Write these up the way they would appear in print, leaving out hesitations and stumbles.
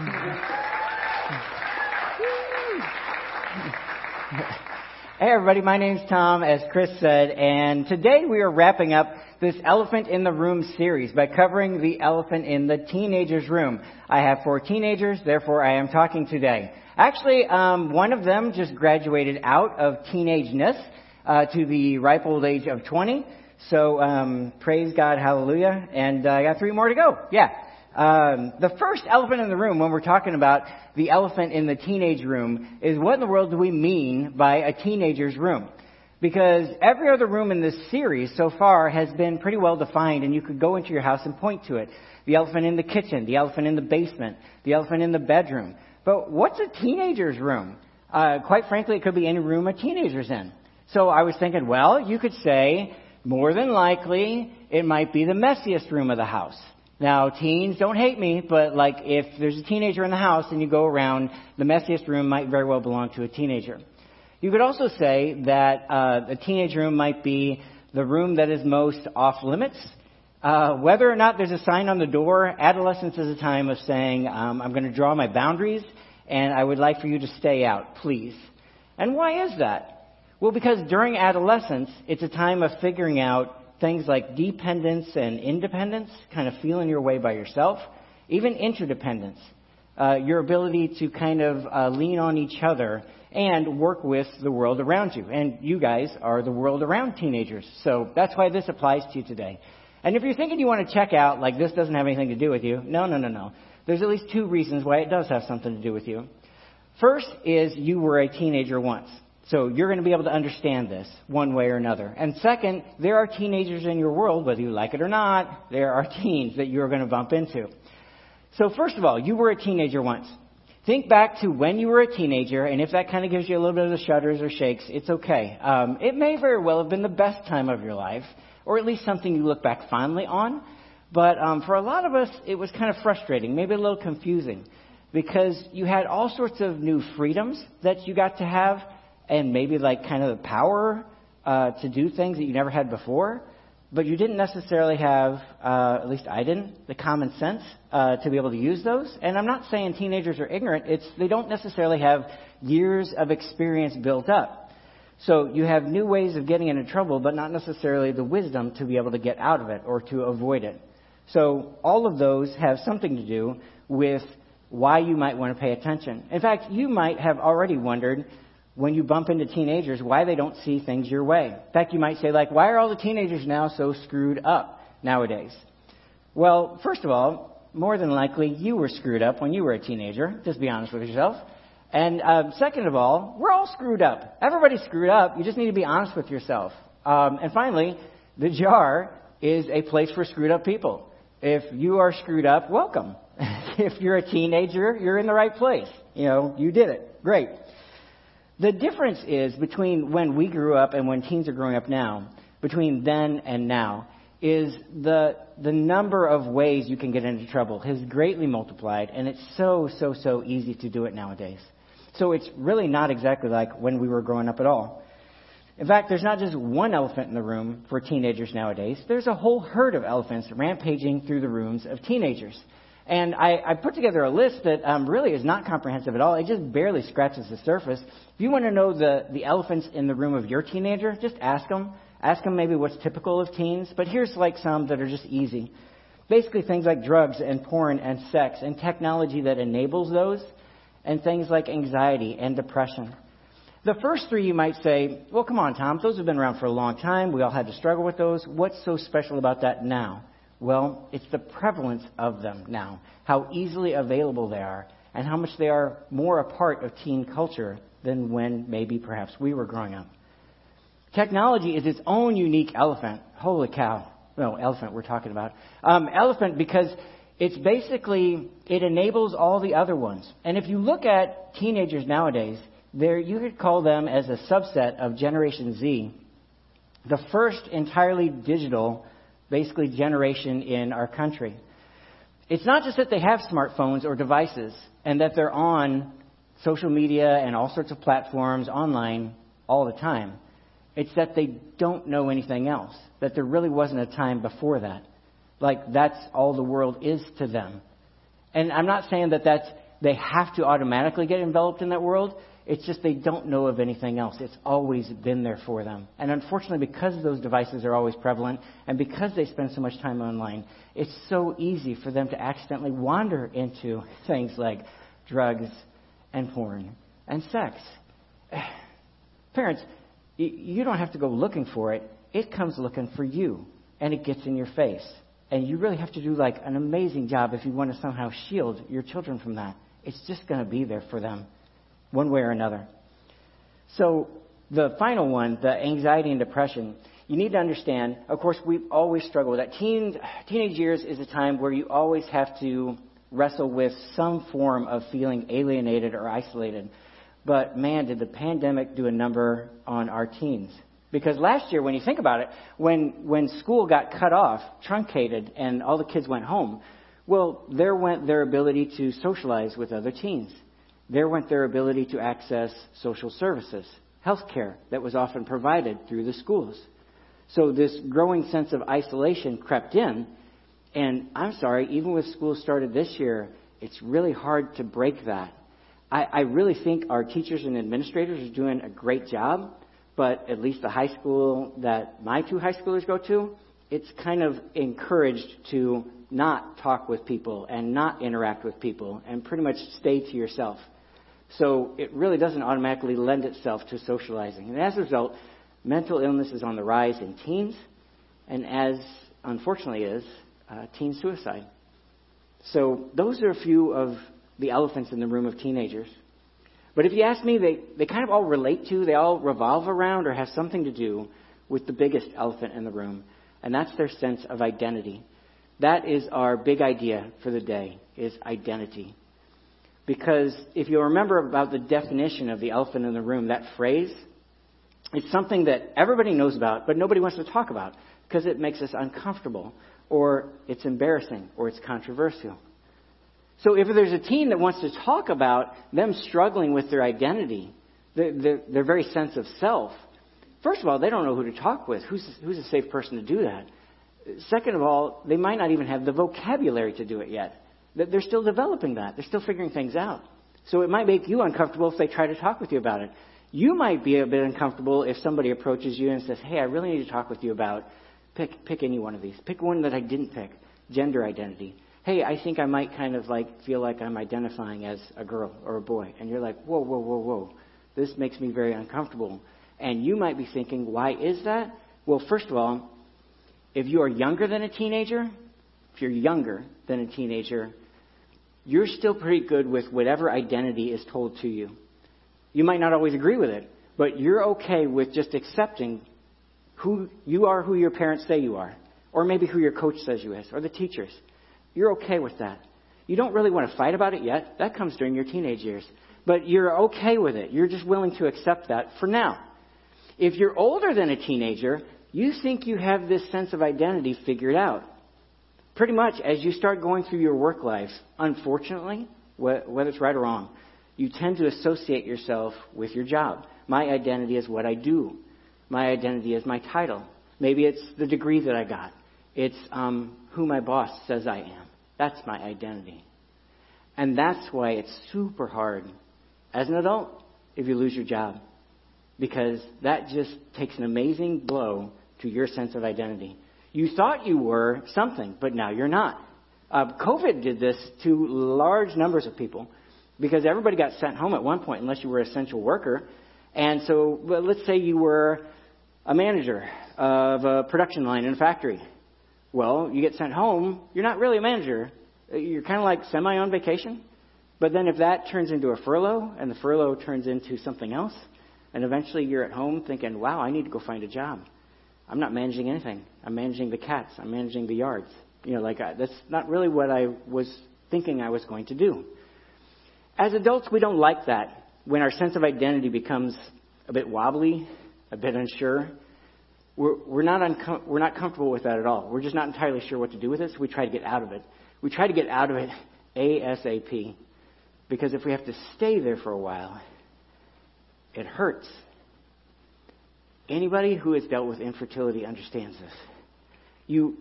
Hey everybody, my name's Tom, as Chris said, and today we are wrapping up this Elephant in the Room series by covering the elephant in the teenager's room. I have 4 teenagers, therefore I am talking today. Actually, one of them just graduated out of teenageness to the ripe old age of 20, so praise God, hallelujah, and I got 3 more to go, yeah. The first elephant in the room when we're talking about the elephant in the teenage room is what in the world do we mean by a teenager's room? Because every other room in this series so far has been pretty well defined and you could go into your house and point to it. The elephant in the kitchen, the elephant in the basement, the elephant in the bedroom. But what's a teenager's room? Quite frankly, it could be any room a teenager's in. So I was thinking, well, you could say more than likely it might be the messiest room of the house. Now, teens, don't hate me, but like if there's a teenager in the house and you go around, the messiest room might very well belong to a teenager. You could also say that a teenage room might be the room that is most off limits. Whether or not there's a sign on the door, adolescence is a time of saying, I'm going to draw my boundaries and I would like for you to stay out, please. And why is that? Well, because during adolescence, it's a time of figuring out things like dependence and independence, kind of feeling your way by yourself, even interdependence, your ability to kind of lean on each other and work with the world around you. And you guys are the world around teenagers, so that's why this applies to you today. And if you're thinking you want to check out, like this doesn't have anything to do with you, no. There's at least 2 reasons why it does have something to do with you. First is you were a teenager once. So you're going to be able to understand this one way or another. And second, there are teenagers in your world, whether you like it or not, there are teens that you're going to bump into. So first of all, you were a teenager once. Think back to when you were a teenager, and if that kind of gives you a little bit of the shudders or shakes, it's okay. It may very well have been the best time of your life, or at least something you look back fondly on. But for a lot of us, it was kind of frustrating, maybe a little confusing, because you had all sorts of new freedoms that you got to have, and maybe like kind of the power to do things that you never had before, but you didn't necessarily have, at least I didn't, the common sense to be able to use those. And I'm not saying teenagers are ignorant. It's they don't necessarily have years of experience built up. So you have new ways of getting into trouble, but not necessarily the wisdom to be able to get out of it or to avoid it. So all of those have something to do with why you might want to pay attention. In fact, you might have already wondered, when you bump into teenagers, why they don't see things your way. In fact, you might say, like, why are all the teenagers now so screwed up nowadays? Well, first of all, more than likely, you were screwed up when you were a teenager. Just be honest with yourself. And second of all, we're all screwed up. Everybody's screwed up. You just need to be honest with yourself. And finally, the jar is a place for screwed up people. If you are screwed up, welcome. If you're a teenager, you're in the right place. You know, you did it. Great. The difference is between when we grew up and when teens are growing up now, between then and now, is the number of ways you can get into trouble has greatly multiplied, and it's so easy to do it nowadays. So it's really not exactly like when we were growing up at all. In fact, there's not just one elephant in the room for teenagers nowadays. There's a whole herd of elephants rampaging through the rooms of teenagers. And I put together a list that really is not comprehensive at all. It just barely scratches the surface. If you want to know the elephants in the room of your teenager, just ask them. Ask them maybe what's typical of teens. But here's like some that are just easy. Basically things like drugs and porn and sex and technology that enables those, and things like anxiety and depression. The first 3 you might say, well, come on, Tom, those have been around for a long time. We all had to struggle with those. What's so special about that now? Well, it's the prevalence of them now, how easily available they are, and how much they are more a part of teen culture than when maybe perhaps we were growing up. Technology is its own unique elephant. Holy cow. No, elephant we're talking about. Elephant because it's basically, it enables all the other ones. And if you look at teenagers nowadays, you could call them as a subset of Generation Z, the first entirely digital basically generation in our country. It's not just that they have smartphones or devices and that they're on social media and all sorts of platforms online all the time. It's that they don't know anything else, that there really wasn't a time before that. Like, that's all the world is to them. And I'm not saying that that's they have to automatically get enveloped in that world. It's just they don't know of anything else. It's always been there for them. And unfortunately, because those devices are always prevalent and because they spend so much time online, it's so easy for them to accidentally wander into things like drugs and porn and sex. Parents, you don't have to go looking for it. It comes looking for you, and it gets in your face. And you really have to do like an amazing job if you want to somehow shield your children from that. It's just going to be there for them one way or another. So the final one, the anxiety and depression, you need to understand, of course, we always struggle with that. Teenage years is a time where you always have to wrestle with some form of feeling alienated or isolated. But man, did the pandemic do a number on our teens. Because last year, when you think about it, when school got cut off, truncated, and all the kids went home, well, there went their ability to socialize with other teens. There went their ability to access social services, health care that was often provided through the schools. So this growing sense of isolation crept in. And I'm sorry, even with school started this year, it's really hard to break that. I really think our teachers and administrators are doing a great job. But at least the high school that my two high schoolers go to, it's kind of encouraged to not talk with people and not interact with people and pretty much stay to yourself. So it really doesn't automatically lend itself to socializing. And as a result, mental illness is on the rise in teens, and as unfortunately is teen suicide. So those are a few of the elephants in the room of teenagers. But if you ask me, they kind of all relate to, they all revolve around or have something to do with the biggest elephant in the room, and that's their sense of identity. That is our big idea for the day, is identity. Because if you remember about the definition of the elephant in the room, that phrase, it's something that everybody knows about, but nobody wants to talk about because it makes us uncomfortable, or it's embarrassing, or it's controversial. So if there's a teen that wants to talk about them struggling with their identity, their very sense of self, first of all, they don't know who to talk with. Who's a safe person to do that? Second of all, they might not even have the vocabulary to do it yet. They're still developing that. They're still figuring things out. So it might make you uncomfortable if they try to talk with you about it. You might be a bit uncomfortable if somebody approaches you and says, hey, I really need to talk with you about, pick any one of these. Pick one that I didn't pick, gender identity. Hey, I think I might kind of like feel like I'm identifying as a girl or a boy. And you're like, whoa, whoa, whoa, whoa. This makes me very uncomfortable. And you might be thinking, why is that? Well, first of all, if you're younger than a teenager, you're still pretty good with whatever identity is told to you. You might not always agree with it, but you're okay with just accepting who you are, who your parents say you are, or maybe who your coach says you is, or the teachers. You're okay with that. You don't really want to fight about it yet. That comes during your teenage years. But you're okay with it. You're just willing to accept that for now. If you're older than a teenager, you think you have this sense of identity figured out. Pretty much as you start going through your work life, unfortunately, whether it's right or wrong, you tend to associate yourself with your job. My identity is what I do. My identity is my title. Maybe it's the degree that I got. It's who my boss says I am. That's my identity. And that's why it's super hard as an adult if you lose your job, because that just takes an amazing blow to your sense of identity. You thought you were something, but now you're not. COVID did this to large numbers of people because everybody got sent home at one point unless you were an essential worker. And so let's say you were a manager of a production line in a factory. Well, you get sent home, you're not really a manager. You're kind of like semi on vacation. But then if that turns into a furlough, and the furlough turns into something else, and eventually you're at home thinking, wow, I need to go find a job. I'm not managing anything. I'm managing the cats. I'm managing the yards. You know, like that's not really what I was thinking I was going to do. As adults, we don't like that when our sense of identity becomes a bit wobbly, a bit unsure. We're not comfortable with that at all. We're just not entirely sure what to do with it, so we try to get out of it. We try to get out of it ASAP, because if we have to stay there for a while, it hurts. Anybody who has dealt with infertility understands this. You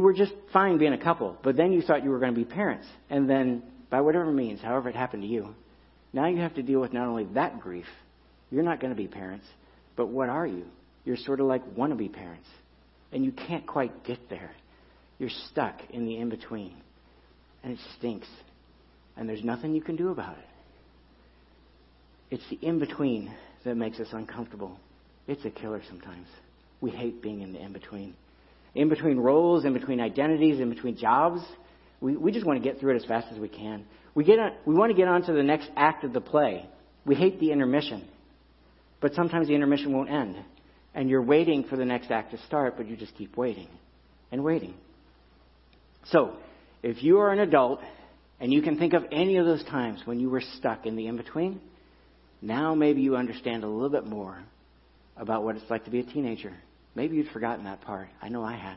were just fine being a couple, but then you thought you were going to be parents, and then by whatever means, however it happened to you. Now you have to deal with not only that grief, you're not going to be parents, but what are you? You're sort of like wannabe parents, and you can't quite get there. You're stuck in the in-between, and it stinks, and there's nothing you can do about it. It's the in-between that makes us uncomfortable. It's a killer sometimes. We hate being in the in-between. In between roles, in between identities, in between jobs. We just want to get through it as fast as we can. We want to get on to the next act of the play. We hate the intermission. But sometimes the intermission won't end. And you're waiting for the next act to start, but you just keep waiting and waiting. So, if you are an adult and you can think of any of those times when you were stuck in the in-between, now maybe you understand a little bit more about what it's like to be a teenager. Maybe you'd forgotten that part. I know I had.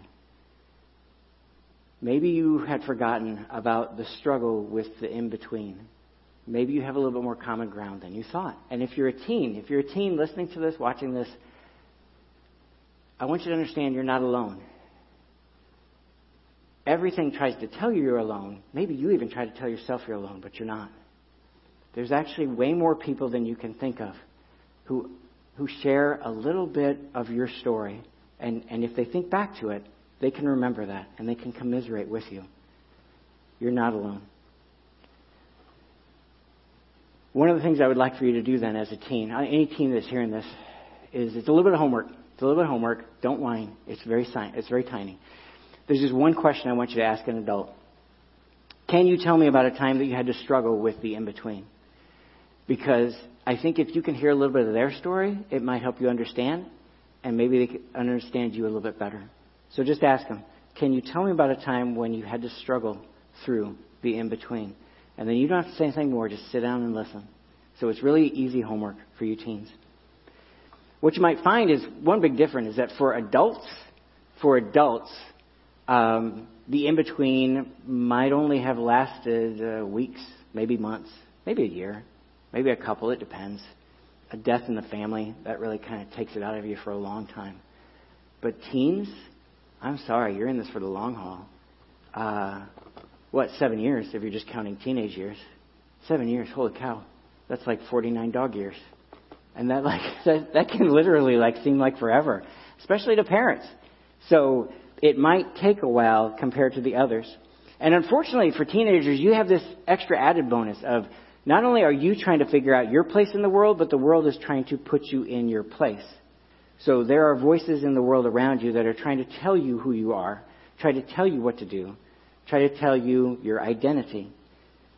Maybe you had forgotten about the struggle with the in-between. Maybe you have a little bit more common ground than you thought. And if you're a teen listening to this, watching this, I want you to understand you're not alone. Everything tries to tell you you're alone. Maybe you even try to tell yourself you're alone, but you're not. There's actually way more people than you can think of who share a little bit of your story. And if they think back to it, they can remember that and they can commiserate with you. You're not alone. One of the things I would like for you to do then as a teen, any teen that's hearing this, is it's a little bit of homework. Don't whine. It's very tiny. There's just one question I want you to ask an adult. Can you tell me about a time that you had to struggle with the in-between? Because I think if you can hear a little bit of their story, it might help you understand, and maybe they can understand you a little bit better. So just ask them, can you tell me about a time when you had to struggle through the in-between? And then you don't have to say anything more, just sit down and listen. So it's really easy homework for you teens. What you might find is one big difference is that for adults, the in-between might only have lasted weeks, maybe months, maybe a year. Maybe a couple, it depends. A death in the family, that really kind of takes it out of you for a long time. But teens, I'm sorry, you're in this for the long haul. 7 years, if you're just counting teenage years? 7 years, holy cow. That's like 49 dog years. And that can literally seem like forever, especially to parents. So it might take a while compared to the others. And unfortunately for teenagers, you have this extra added bonus of, not only are you trying to figure out your place in the world, but the world is trying to put you in your place. So there are voices in the world around you that are trying to tell you who you are, try to tell you what to do, try to tell you your identity.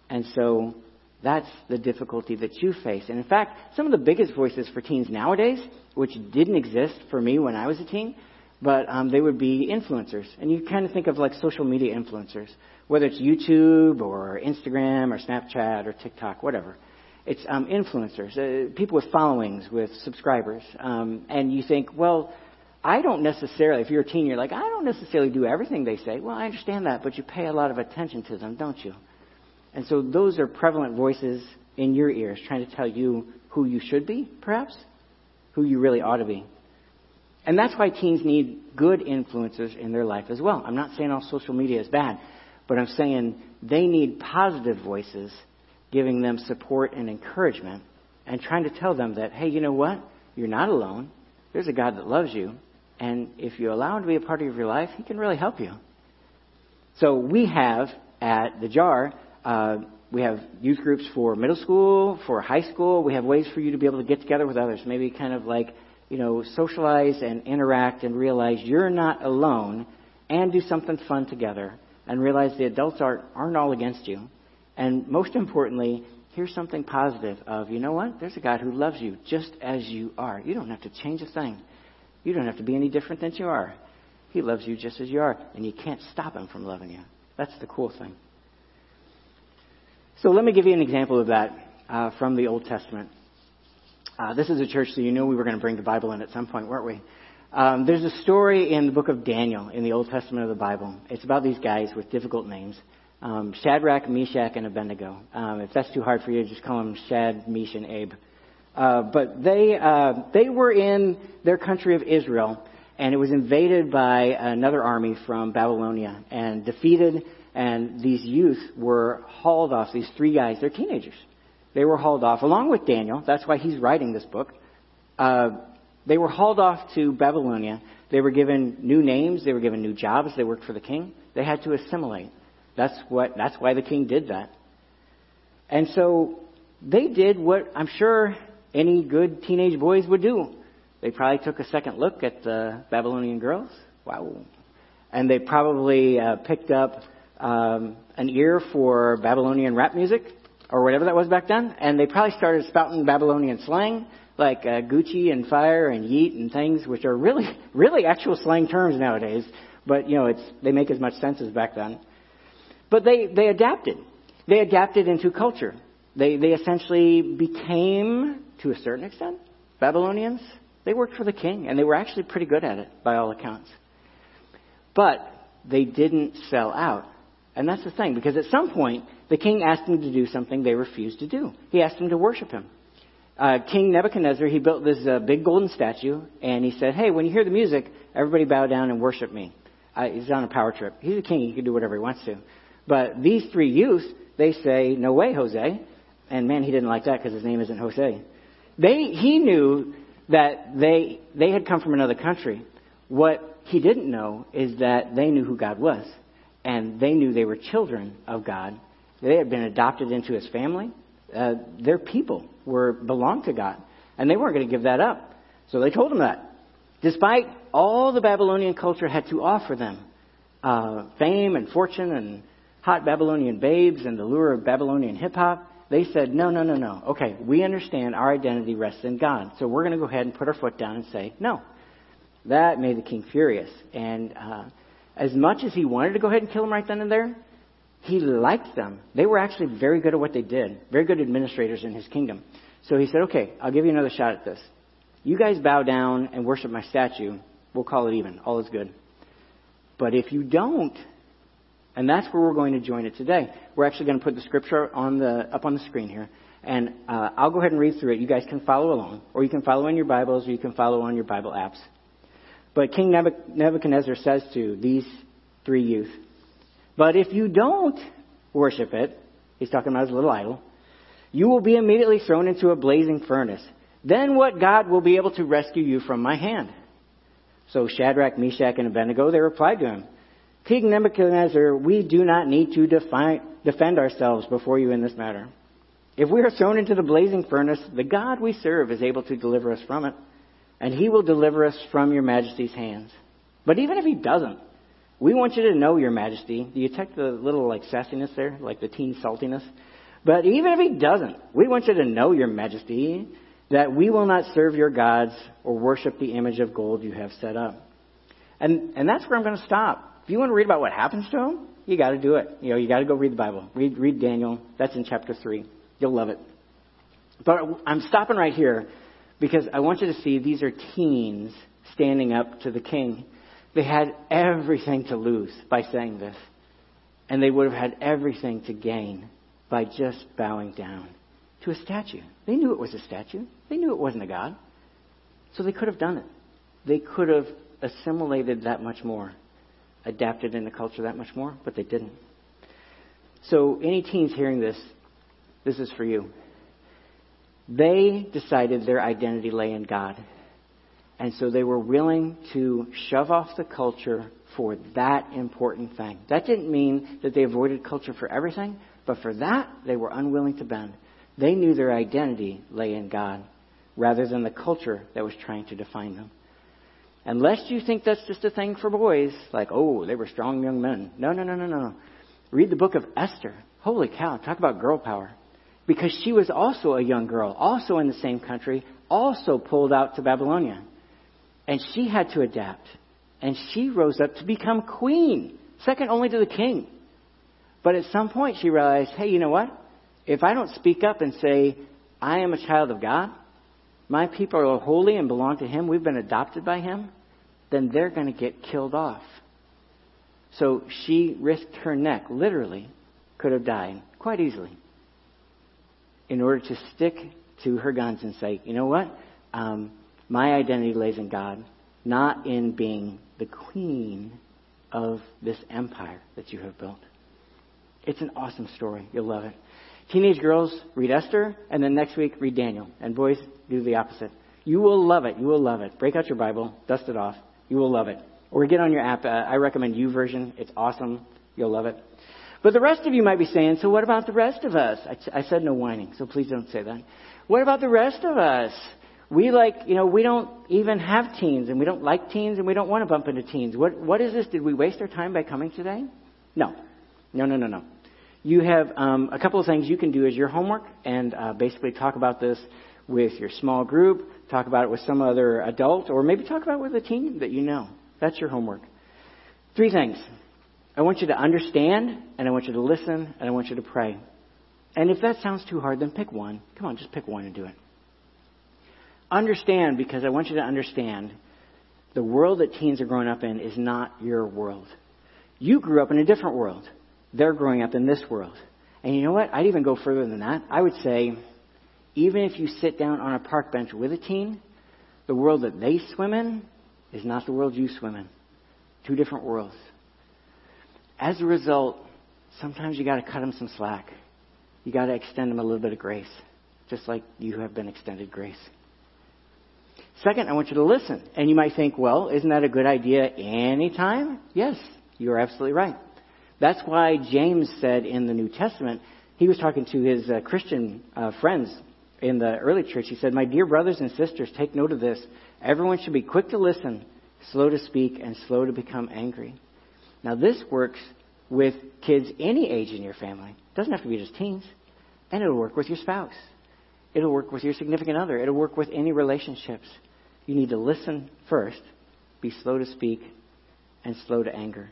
And so that's the difficulty that you face. And in fact, some of the biggest voices for teens nowadays, which didn't exist for me when I was a teen, but they would be influencers. And you kind of think of social media influencers, whether it's YouTube or Instagram or Snapchat or TikTok, whatever. It's influencers, people with followings, with subscribers. And you think, well, I don't necessarily, if you're a teen, you're like, I don't necessarily do everything they say. Well, I understand that, but you pay a lot of attention to them, don't you? And so those are prevalent voices in your ears trying to tell you who you should be, perhaps, who you really ought to be. And that's why teens need good influencers in their life as well. I'm not saying all social media is bad, but I'm saying they need positive voices giving them support and encouragement and trying to tell them that, hey, you know what? You're not alone. There's a God that loves you. And if you allow him to be a part of your life, he can really help you. So we have at The Jar, we have youth groups for middle school, for high school. We have ways for you to be able to get together with others, maybe kind of socialize and interact and realize you're not alone and do something fun together and realize the adults aren't all against you. And most importantly, here's something positive of, you know what? There's a God who loves you just as you are. You don't have to change a thing. You don't have to be any different than you are. He loves you just as you are, and you can't stop him from loving you. That's the cool thing. So let me give you an example of that from the Old Testament. This is a church, so you knew we were going to bring the Bible in at some point, weren't we? There's a story in the book of Daniel in the Old Testament of the Bible. It's about these guys with difficult names, Shadrach, Meshach, and Abednego. If that's too hard for you, just call them Shad, Mesh, and Abe. But they were in their country of Israel, and it was invaded by another army from Babylonia and defeated and these youth were hauled off. These three guys, they're teenagers. They were hauled off, along with Daniel. That's why he's writing this book. They were hauled off to Babylonia. They were given new names. They were given new jobs. They worked for the king. They had to assimilate. That's why the king did that. And so they did what I'm sure any good teenage boys would do. They probably took a second look at the Babylonian girls. Wow. And they probably picked up an ear for Babylonian rap music or whatever that was back then. And they probably started spouting Babylonian slang like Gucci and fire and yeet and things, which are really, really actual slang terms nowadays. But, you know, they make as much sense as back then. But they adapted. They adapted into culture. They essentially became, to a certain extent, Babylonians. They worked for the king, and they were actually pretty good at it, by all accounts. But they didn't sell out. And that's the thing, because at some point, the king asked them to do something they refused to do. He asked them to worship him. King Nebuchadnezzar, he built this big golden statue, and he said, hey, when you hear the music, everybody bow down and worship me. He's on a power trip. He's a king. He can do whatever he wants to. But these three youth, they say, no way, Jose. And man, he didn't like that because his name isn't Jose. He knew that they had come from another country. What he didn't know is that they knew who God was. And they knew they were children of God. They had been adopted into his family. Their people belonged to God. And they weren't going to give that up. So they told him that. Despite all the Babylonian culture had to offer them, fame and fortune and hot Babylonian babes and the lure of Babylonian hip-hop, they said, no. Okay, we understand our identity rests in God. So we're going to go ahead and put our foot down and say no. That made the king furious. And as much as he wanted to go ahead and kill them right then and there, he liked them. They were actually very good at what they did, very good administrators in his kingdom. So he said, okay, I'll give you another shot at this. You guys bow down and worship my statue. We'll call it even. All is good. But if you don't, and that's where we're going to join it today. We're actually going to put the scripture up on the screen here. And I'll go ahead and read through it. You guys can follow along, or you can follow in your Bibles, or you can follow on your Bible apps. But King Nebuchadnezzar says to these three youth, but if you don't worship it, he's talking about his little idol, you will be immediately thrown into a blazing furnace. Then what God will be able to rescue you from my hand? So Shadrach, Meshach, and Abednego, they replied to him, King Nebuchadnezzar, we do not need to defend ourselves before you in this matter. If we are thrown into the blazing furnace, the God we serve is able to deliver us from it, and he will deliver us from your majesty's hands. But even if he doesn't, we want you to know, your majesty. Do you detect the little sassiness there, like the teen saltiness? But even if he doesn't, we want you to know, your majesty, that we will not serve your gods or worship the image of gold you have set up. And that's where I'm going to stop. If you want to read about what happens to him, you got to do it. You got to go read the Bible. Read Daniel. That's in chapter 3. You'll love it. But I'm stopping right here because I want you to see these are teens standing up to the king. They had everything to lose by saying this. And they would have had everything to gain by just bowing down to a statue. They knew it was a statue. They knew it wasn't a god. So they could have done it. They could have assimilated that much more, adapted in the culture that much more, but they didn't. So any teens hearing this, this is for you. They decided their identity lay in God. And so they were willing to shove off the culture for that important thing. That didn't mean that they avoided culture for everything, but for that, they were unwilling to bend. They knew their identity lay in God rather than the culture that was trying to define them. Unless you think that's just a thing for boys, they were strong young men. No. Read the book of Esther. Holy cow, talk about girl power. Because she was also a young girl, also in the same country, also pulled out to Babylonia. And she had to adapt. And she rose up to become queen, second only to the king. But at some point she realized, hey, you know what? If I don't speak up and say, I am a child of God, my people are holy and belong to him, we've been adopted by him, then they're going to get killed off. So she risked her neck, literally, could have died quite easily, in order to stick to her guns and say, you know what, my identity lays in God, not in being the queen of this empire that you have built. It's an awesome story. You'll love it. Teenage girls, read Esther, and then next week, read Daniel. And boys, do the opposite. You will love it. You will love it. Break out your Bible. Dust it off. You will love it. Or get on your app. I recommend YouVersion. It's awesome. You'll love it. But the rest of you might be saying, so what about the rest of us? I said no whining, so please don't say that. What about the rest of us? We we don't even have teens, and we don't like teens, and we don't want to bump into teens. What is this? Did we waste our time by coming today? No. You have a couple of things you can do as your homework and basically talk about this with your small group, talk about it with some other adult, or maybe talk about it with a teen that you know. That's your homework. 3 things. I want you to understand, and I want you to listen, and I want you to pray. And if that sounds too hard, then pick one. Come on, just pick one and do it. Understand, because I want you to understand the world that teens are growing up in is not your world. You grew up in a different world. They're growing up in this world. And you know what? I'd even go further than that. I would say, even if you sit down on a park bench with a teen, the world that they swim in is not the world you swim in. 2 different worlds. As a result, sometimes you got to cut them some slack. You got to extend them a little bit of grace, just like you have been extended grace. Second, I want you to listen. And you might think, well, isn't that a good idea anytime? Yes, you're absolutely right. That's why James said in the New Testament, he was talking to his Christian friends in the early church. He said, my dear brothers and sisters, take note of this. Everyone should be quick to listen, slow to speak, and slow to become angry. Now, this works with kids any age in your family. It doesn't have to be just teens. And it'll work with your spouse. It'll work with your significant other. It'll work with any relationships. You need to listen first, be slow to speak, and slow to anger.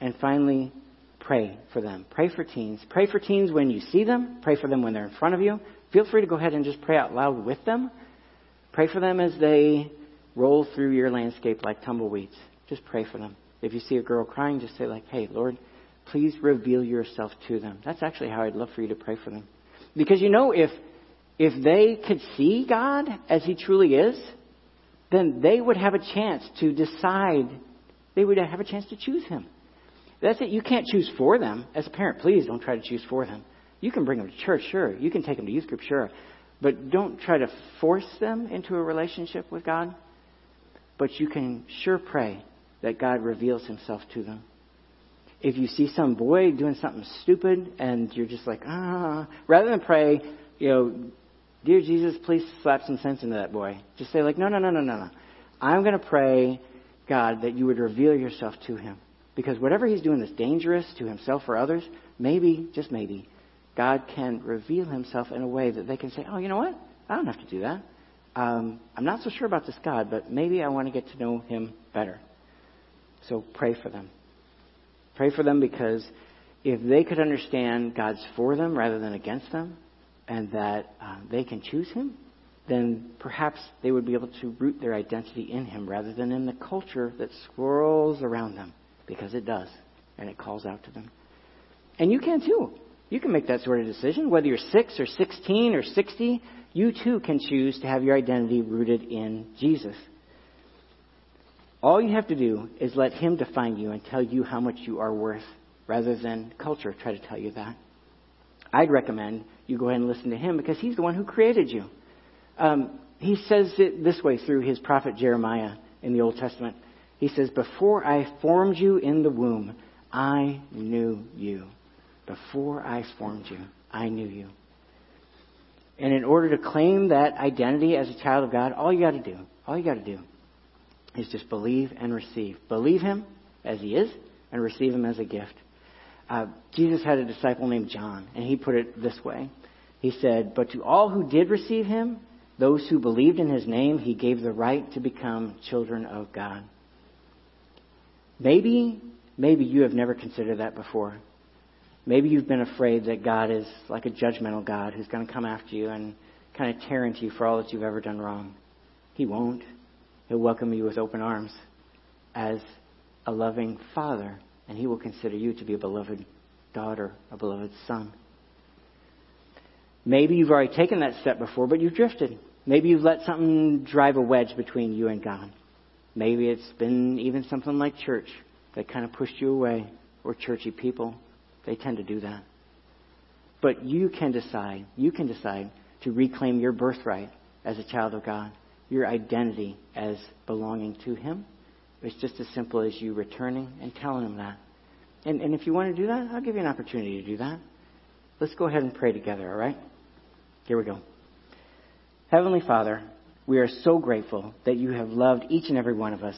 And finally, pray for them. Pray for teens. Pray for teens when you see them. Pray for them when they're in front of you. Feel free to go ahead and just pray out loud with them. Pray for them as they roll through your landscape like tumbleweeds. Just pray for them. If you see a girl crying, just say like, hey, Lord, please reveal yourself to them. That's actually how I'd love for you to pray for them. Because, you know, if they could see God as he truly is, then they would have a chance to decide. They would have a chance to choose him. That's it. You can't choose for them. As a parent, please don't try to choose for them. You can bring them to church, sure. You can take them to youth group, sure. But don't try to force them into a relationship with God. But you can sure pray that God reveals himself to them. If you see some boy doing something stupid and you're just like, rather than pray, dear Jesus, please slap some sense into that boy. Just say like, no. I'm going to pray, God, that you would reveal yourself to him. Because whatever he's doing that's dangerous to himself or others, maybe, just maybe, God can reveal himself in a way that they can say, oh, you know what? I don't have to do that. I'm not so sure about this God, but maybe I want to get to know him better. So pray for them. Pray for them, because if they could understand God's for them rather than against them, and that they can choose him, then perhaps they would be able to root their identity in him rather than in the culture that swirls around them. Because it does, and it calls out to them. And you can too. You can make that sort of decision. Whether you're 6 or 16 or 60, you too can choose to have your identity rooted in Jesus. All you have to do is let him define you and tell you how much you are worth, rather than culture try to tell you that. I'd recommend you go ahead and listen to him, because he's the one who created you. He says it this way through his prophet Jeremiah in the Old Testament. He says, before I formed you in the womb, I knew you. Before I formed you, I knew you. And in order to claim that identity as a child of God, all you got to do is just believe and receive. Believe him as he is and receive him as a gift. Jesus had a disciple named John, and he put it this way. He said, but to all who did receive him, those who believed in his name, he gave the right to become children of God. Maybe you have never considered that before. Maybe you've been afraid that God is like a judgmental God who's going to come after you and kind of tear into you for all that you've ever done wrong. He won't. He'll welcome you with open arms as a loving father, and he will consider you to be a beloved daughter, a beloved son. Maybe you've already taken that step before, but you've drifted. Maybe you've let something drive a wedge between you and God. Maybe it's been even something like church that kind of pushed you away, or churchy people, They tend to do that. But you can decide to reclaim your birthright as a child of God, your identity as belonging to Him. It's just as simple as you returning and telling Him that. And if you want to do that, I'll give you an opportunity to do that. Let's go ahead and pray together, all right? Here we go. Heavenly Father, we are so grateful that you have loved each and every one of us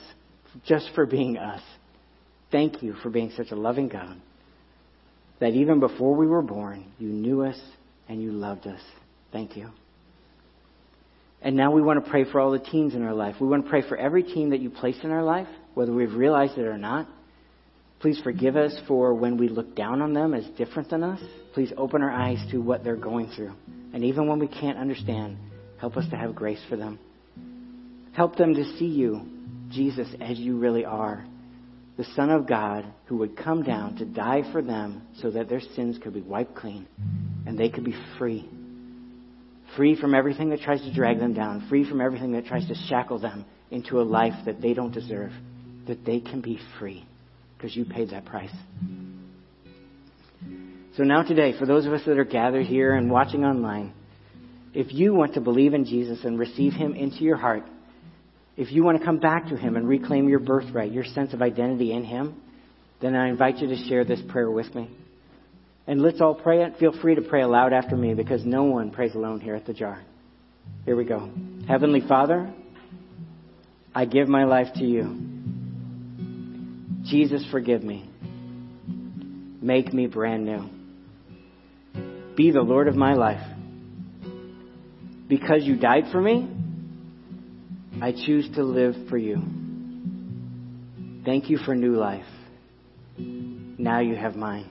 just for being us. Thank you for being such a loving God, that even before we were born, you knew us and you loved us. Thank you. And now we want to pray for all the teens in our life. We want to pray for every teen that you placed in our life, whether we've realized it or not. Please forgive us for when we look down on them as different than us. Please open our eyes to what they're going through. And even when we can't understand, help us to have grace for them. Help them to see you, Jesus, as you really are, the Son of God who would come down to die for them so that their sins could be wiped clean and they could be free. Free from everything that tries to drag them down. Free from everything that tries to shackle them into a life that they don't deserve. That they can be free because you paid that price. So now today, for those of us that are gathered here and watching online, if you want to believe in Jesus and receive Him into your heart, if you want to come back to Him and reclaim your birthright, your sense of identity in Him, then I invite you to share this prayer with me. And let's all pray it. Feel free to pray aloud after me, because no one prays alone here at the Jar. Here we go. Heavenly Father, I give my life to you. Jesus, forgive me. Make me brand new. Be the Lord of my life. Because you died for me, I choose to live for you. Thank you for new life. Now you have mine.